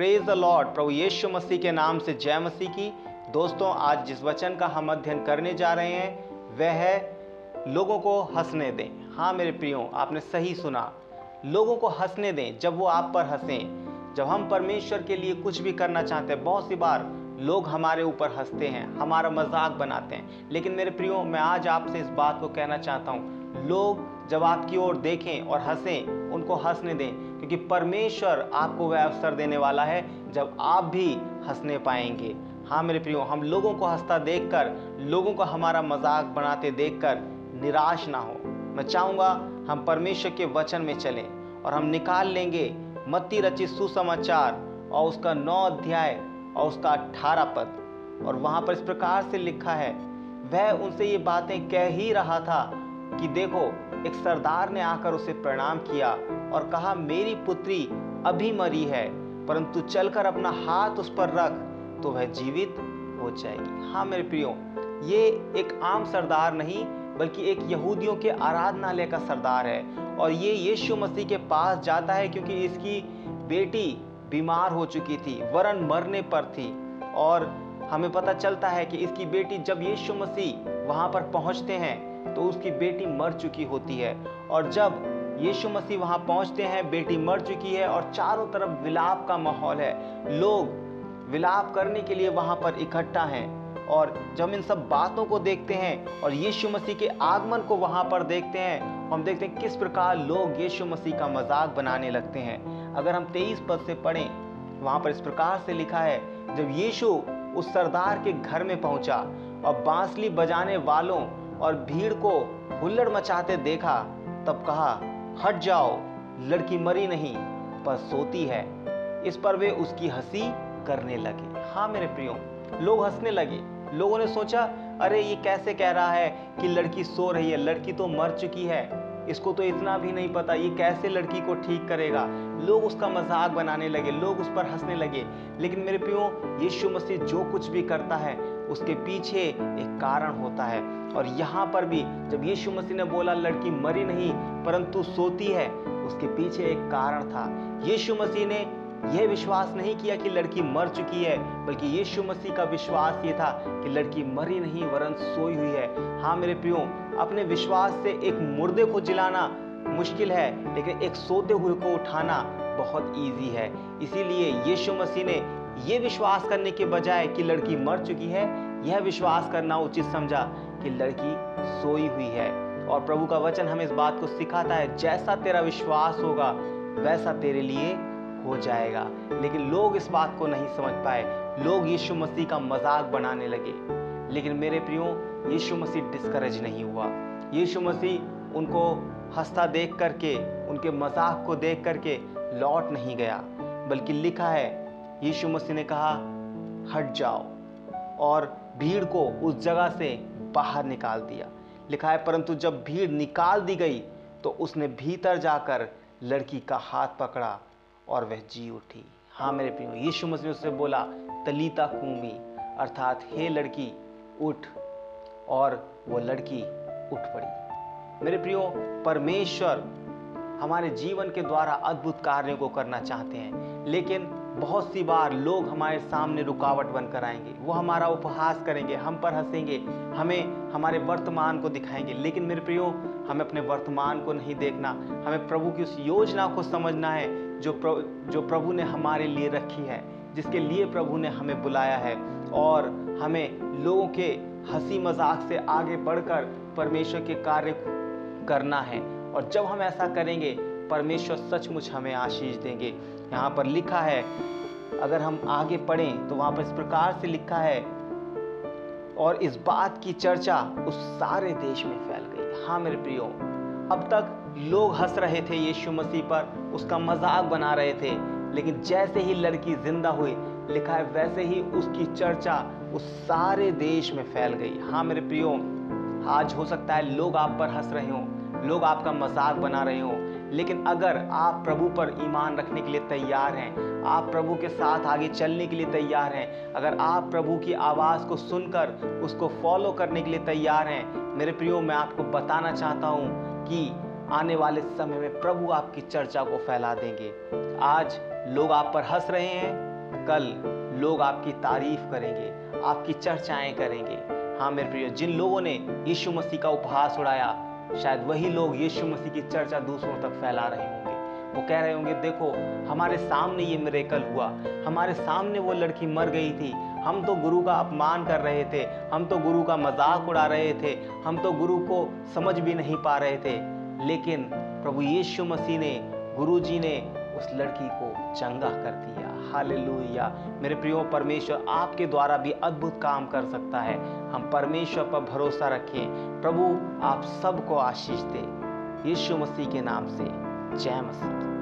Praise the Lord. प्रभु यीशु मसीह के नाम से जय मसीह की। दोस्तों, आज जिस वचन का हम अध्ययन करने जा रहे हैं वह है लोगों को हंसने दें। हाँ मेरे प्रियो, आपने सही सुना, लोगों को हंसने दें जब वो आप पर हंसें। जब हम परमेश्वर के लिए कुछ भी करना चाहते हैं, बहुत सी बार लोग हमारे ऊपर हंसते हैं, हमारा मजाक बनाते हैं। लेकिन मेरे प्रियो, मैं आज आपसे इस बात को कहना चाहता हूँ, लोग जब आपकी ओर देखें और हंसें, उनको हंसने दें, क्योंकि परमेश्वर आपको वह अवसर देने वाला है जब आप भी हंसने पाएंगे। हाँ मेरे प्रियो, हम लोगों को हंसता देखकर, लोगों को हमारा मजाक बनाते देखकर निराश ना हो। मैं चाहूँगा हम परमेश्वर के वचन में चलें और हम निकाल लेंगे मत्ती रचित सुसमाचार और उसका 9 अध्याय और उसका 18 पद, और वहाँ पर इस प्रकार से लिखा है, वह उनसे ये बातें कह ही रहा था कि देखो, एक सरदार ने आकर उसे प्रणाम किया और कहा, मेरी पुत्री अभी मरी है, परंतु चलकर अपना हाथ उस पर रख तो वह जीवित हो जाएगी। हाँ मेरे प्रियो, ये एक आम सरदार नहीं बल्कि एक यहूदियों के आराधनालय का सरदार है, और ये यीशु मसीह के पास जाता है क्योंकि इसकी बेटी बीमार हो चुकी थी, वरन मरने पर थी। और हमें पता चलता है कि इसकी बेटी, जब यीशु मसीह वहाँ पर पहुँचते हैं तो उसकी बेटी मर चुकी होती है, और जब यीशु मसीह वहाँ पहुँचते हैं बेटी मर चुकी है और चारों तरफ विलाप का माहौल है, लोग विलाप करने के लिए वहाँ पर इकट्ठा हैं। और जब हम इन सब बातों को देखते हैं और यीशु मसीह के आगमन को वहाँ पर देखते हैं, हम देखते हैं किस प्रकार लोग यीशु मसीह का मजाक बनाने लगते हैं। अगर हम 23 पद से पढ़ें, वहाँ पर इस प्रकार से लिखा है, जब यीशु उस सरदार के घर में पहुँचा और बांसुली बजाने वालों और भीड़ को हुल्लड़ मचाते देखा, तब कहा, हट जाओ, लड़की मरी नहीं पर सोती है। इस पर वे उसकी हंसी करने लगे। हाँ मेरे प्रियो, लोग हंसने लगे। लोगों ने सोचा, अरे ये कैसे कह रहा है कि लड़की सो रही है, लड़की तो मर चुकी है, इसको तो इतना भी नहीं पता, ये कैसे लड़की को ठीक करेगा। लोग उसका मजाक बनाने लगे, लोग उस पर हंसने लगे। लेकिन मेरे प्रियो, यीशु मसीह जो कुछ भी करता है उसके पीछे एक कारण होता है, और यहाँ पर भी जब यीशु मसीह ने बोला लड़की मरी नहीं परंतु सोती है, उसके पीछे एक कारण था। यीशु मसीह ने यह विश्वास नहीं किया कि लड़की मर चुकी है, बल्कि यीशु मसीह का विश्वास ये था कि लड़की मरी नहीं वरन सोई हुई है। हाँ मेरे प्रियो, अपने विश्वास से एक मुर्दे को जिलाना मुश्किल है, लेकिन एक सोते हुए को उठाना बहुत ईजी है। इसीलिए यीशु मसीह ने यह विश्वास करने के बजाय कि लड़की मर चुकी है, यह विश्वास करना उचित समझा कि लड़की सोई हुई है। और प्रभु का वचन हमें इस बात को सिखाता है, जैसा तेरा विश्वास होगा वैसा तेरे लिए हो जाएगा। लेकिन लोग इस बात को नहीं समझ पाए, लोग यीशु मसीह का मजाक बनाने लगे। लेकिन मेरे प्रियो, यीशु मसीह डिस्करेज नहीं हुआ। यीशु मसीह उनको हंसता देख करके, उनके मजाक को देख करके लौट नहीं गया, बल्कि लिखा है यीशु मसीह ने कहा, हट जाओ, और भीड़ को उस जगह से बाहर निकाल दिया। लिखा है, परंतु जब भीड़ निकाल दी गई तो उसने भीतर जाकर लड़की का हाथ पकड़ा और वह जी उठी। हाँ मेरे प्रियो, यीशु मसीह ने उससे बोला, तलीता कूमी, अर्थात हे लड़की उठ, और वो लड़की उठ पड़ी। मेरे प्रियो, परमेश्वर हमारे जीवन के द्वारा अद्भुत कार्यों को करना चाहते हैं, लेकिन बहुत सी बार लोग हमारे सामने रुकावट बनकर आएंगे। वो हमारा उपहास करेंगे, हम पर हंसेंगे, हमें हमारे वर्तमान को दिखाएंगे। लेकिन मेरे प्रियो, हमें अपने वर्तमान को नहीं देखना, हमें प्रभु की उस योजना को समझना है जो प्रभु ने हमारे लिए रखी है, जिसके लिए प्रभु ने हमें बुलाया है। और हमें लोगों के हंसी मजाक से आगे बढ़कर परमेश्वर के कार्य करना है, और जब हम ऐसा करेंगे परमेश्वर सचमुच हमें आशीष देंगे। यहाँ पर लिखा है, अगर हम आगे पढ़ें तो वहाँ पर इस प्रकार से लिखा है, और इस बात की चर्चा उस सारे देश में फैल गई। हाँ मेरे प्रियो, अब तक लोग हंस रहे थे यीशु मसीह पर, उसका मजाक बना रहे थे, लेकिन जैसे ही लड़की जिंदा हुई, लिखा है, वैसे ही उसकी चर्चा उस सारे देश में फैल गई। हाँ मेरे प्रियो, आज हो सकता है लोग आप पर हंस रहे हों, लोग आपका मजाक बना रहे हों, लेकिन अगर आप प्रभु पर ईमान रखने के लिए तैयार हैं, आप प्रभु के साथ आगे चलने के लिए तैयार हैं, अगर आप प्रभु की आवाज़ को सुनकर उसको फॉलो करने के लिए तैयार हैं, मेरे प्रियो, मैं आपको बताना चाहता हूँ कि आने वाले समय में प्रभु आपकी चर्चा को फैला देंगे। आज लोग आप पर हंस रहे हैं, कल लोग आपकी तारीफ करेंगे, आपकी चर्चाएं करेंगे। हाँ मेरे प्रियो, जिन लोगों ने यीशु मसीह का उपहास उड़ाया, शायद वही लोग यीशु मसीह की चर्चा दूसरों तक फैला रहे होंगे। वो कह रहे होंगे, देखो हमारे सामने ये मिरेकल हुआ, हमारे सामने वो लड़की मर गई थी, हम तो गुरु का अपमान कर रहे थे, हम तो गुरु का मजाक उड़ा रहे थे, हम तो गुरु को समझ भी नहीं पा रहे थे, लेकिन प्रभु यीशु मसीह ने, गुरु जी ने उस लड़की को चंगा कर दिया। हालेलुया। मेरे प्रियो, परमेश्वर आपके द्वारा भी अद्भुत काम कर सकता है। हम परमेश्वर पर भरोसा रखें। प्रभु आप सबको आशीष दे। यीशु मसीह के नाम से जय मसीह।